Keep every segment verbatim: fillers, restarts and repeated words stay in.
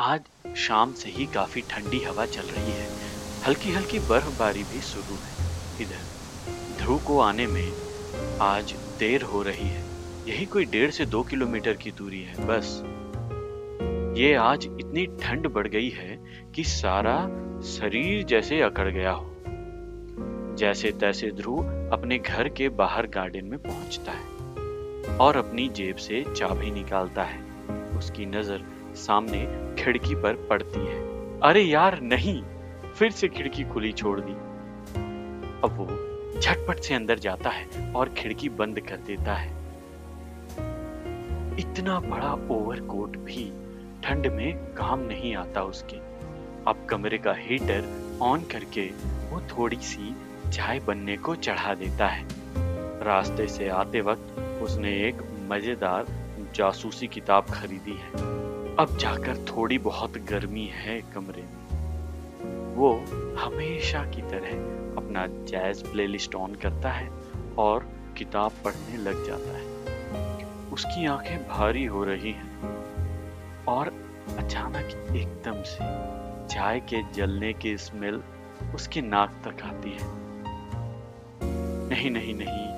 आज शाम से ही काफी ठंडी हवा चल रही है, हल्की हल्की बर्फबारी भी शुरू है। इधर ध्रुव को आने में आज देर हो रही है, यही कोई डेढ़ से दो किलोमीटर की दूरी है बस। ये आज इतनी ठंड बढ़ गई है कि सारा शरीर जैसे अकड़ गया हो। जैसे तैसे ध्रुव अपने घर के बाहर गार्डन में पहुंचता है और अपनी जेब से चाबी निकालता है। उसकी नजर सामने खिड़की पर पड़ती है। अरे यार नहीं, फिर से खिड़की खुली छोड़ दी। अब वो झटपट से अंदर जाता है और खिड़की बंद कर देता है। इतना बड़ा ओवरकोट भी ठंड में काम नहीं आता उसके। अब कमरे का हीटर ऑन करके वो थोड़ी सी चाय बनने को चढ़ा देता है। रास्ते से आते वक्त उसने एक मजेदार जासूसी किताब खरीदी है। अब जाकर थोड़ी बहुत गर्मी है कमरे में। वो हमेशा की तरह अपना जैज प्लेलिस्ट ऑन करता है और किताब पढ़ने लग जाता है। उसकी आंखें भारी हो रही हैं और अचानक एकदम से चाय के जलने की स्मेल उसके नाक तक आती है। नहीं नहीं नहीं,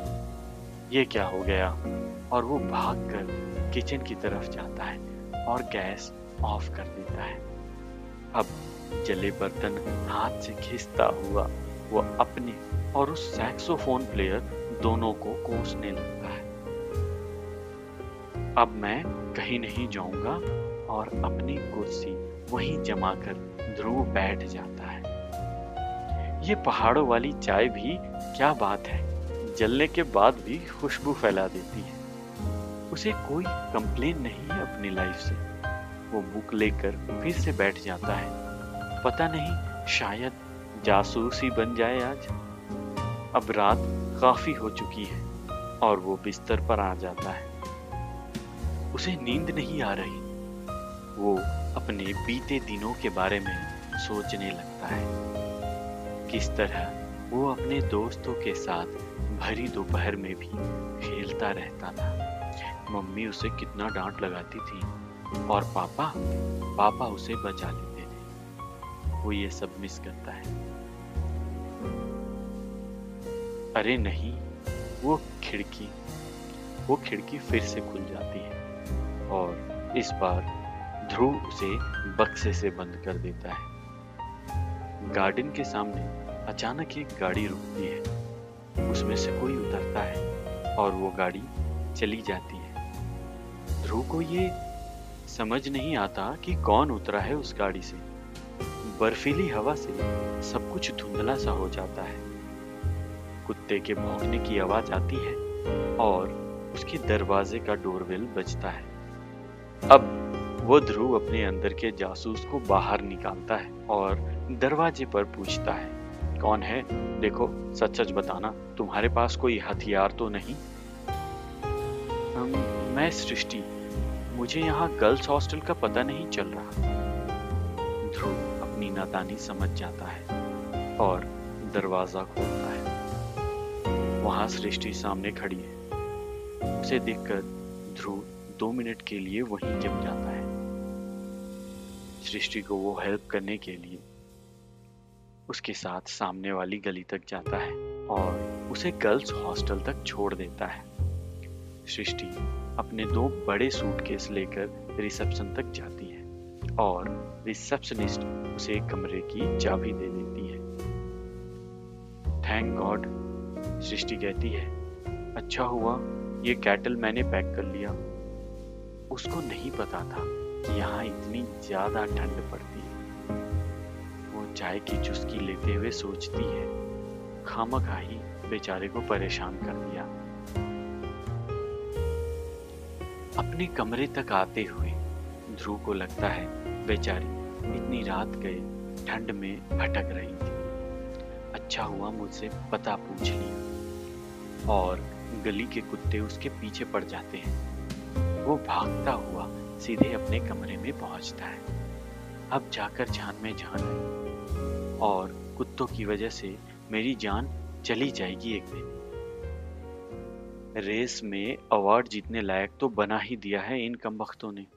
ये क्या हो गया। और वो भागकर किचन की तरफ जाता है और गैस ऑफ कर देता है। अब जले बर्तन हाथ से खींचता हुआ वो अपने और उस सैक्सोफोन प्लेयर दोनों को कोसने लगता है। अब मैं कहीं नहीं जाऊंगा, और अपनी कुर्सी वहीं जमा कर ध्रुव बैठ जाता है। ये पहाड़ों वाली चाय भी क्या बात है, जलने के बाद भी खुशबू फैला देती है। उसे कोई कंप्लेन नहीं है अपनी लाइफ से। वो बुक लेकर फिर से बैठ जाता है। पता नहीं, शायद जासूस ही बन जाए आज। अब रात काफी हो चुकी है और वो बिस्तर पर आ जाता है। उसे नींद नहीं आ रही। वो अपने बीते दिनों के बारे में सोचने लगता है। किस तरह वो अपने दोस्तों के साथ भरी दोपहर में भी खेलता रहता था। मम्मी उसे कितना डांट लगाती थी और पापा पापा उसे बचा लेते थे। वो ये सब मिस करता है। अरे नहीं, वो खिड़की वो खिड़की फिर से खुल जाती है और इस बार ध्रुव उसे बक्से से बंद कर देता है। गार्डन के सामने अचानक एक गाड़ी रुकती है। उसमें से कोई उतरता है और वो गाड़ी चली जाती है। ध्रुव को ये समझ नहीं आता कि कौन उतरा है उस गाड़ी से। बर्फीली हवा से सब कुछ धुंधला सा हो जाता है। कुत्ते के भौंकने की आवाज आती है और उसके दरवाजे का डोरबेल बजता है। अब वो ध्रुव अपने अंदर के जासूस को बाहर निकालता है और दरवाजे पर पूछता है, कौन है? देखो, सच सच बताना, तुम्हारे पास कोई हथियार तो नहीं? मैं सृष्टि, मुझे यहाँ गर्ल्स हॉस्टल का पता नहीं चल रहा। ध्रुव अपनी नादानी समझ जाता है और दरवाजा खोलता है। वहां सृष्टि सामने खड़ी है। उसे देखकर ध्रुव दो मिनट के लिए वहीं जम जाता है। सृष्टि को वो हेल्प करने के लिए उसके साथ सामने वाली गली तक जाता है और उसे गर्ल्स हॉस्टल तक छोड़ देता है। सृष्टि अपने दो बड़े सूटकेस लेकर रिसेप्शन तक जाती है और रिसेप्शनिस्ट उसे कमरे की चाबी दे देती है। थैंक गॉड, सृष्टि कहती है। अच्छा हुआ ये कैटल मैंने पैक कर लिया। उसको नहीं पता था कि यहाँ इतनी ज्यादा ठंड पड़ती है। वो चाय की चुस्की लेते हुए सोचती है, खामखा ही बेचारे को परेशान कर दिया। अपने कमरे तक आते हुए ध्रुव को लगता है, बेचारी इतनी रात गए ठंड में भटक रही थी। अच्छा हुआ मुझसे पता पूछ लिया। और गली के कुत्ते उसके पीछे पड़ जाते हैं। वो भागता हुआ सीधे अपने कमरे में पहुंचता है। अब जाकर जान में जान है और कुत्तों की वजह से मेरी जान चली जाएगी एक दिन। रेस में अवार्ड जीतने लायक तो बना ही दिया है इन कमबख्तों ने।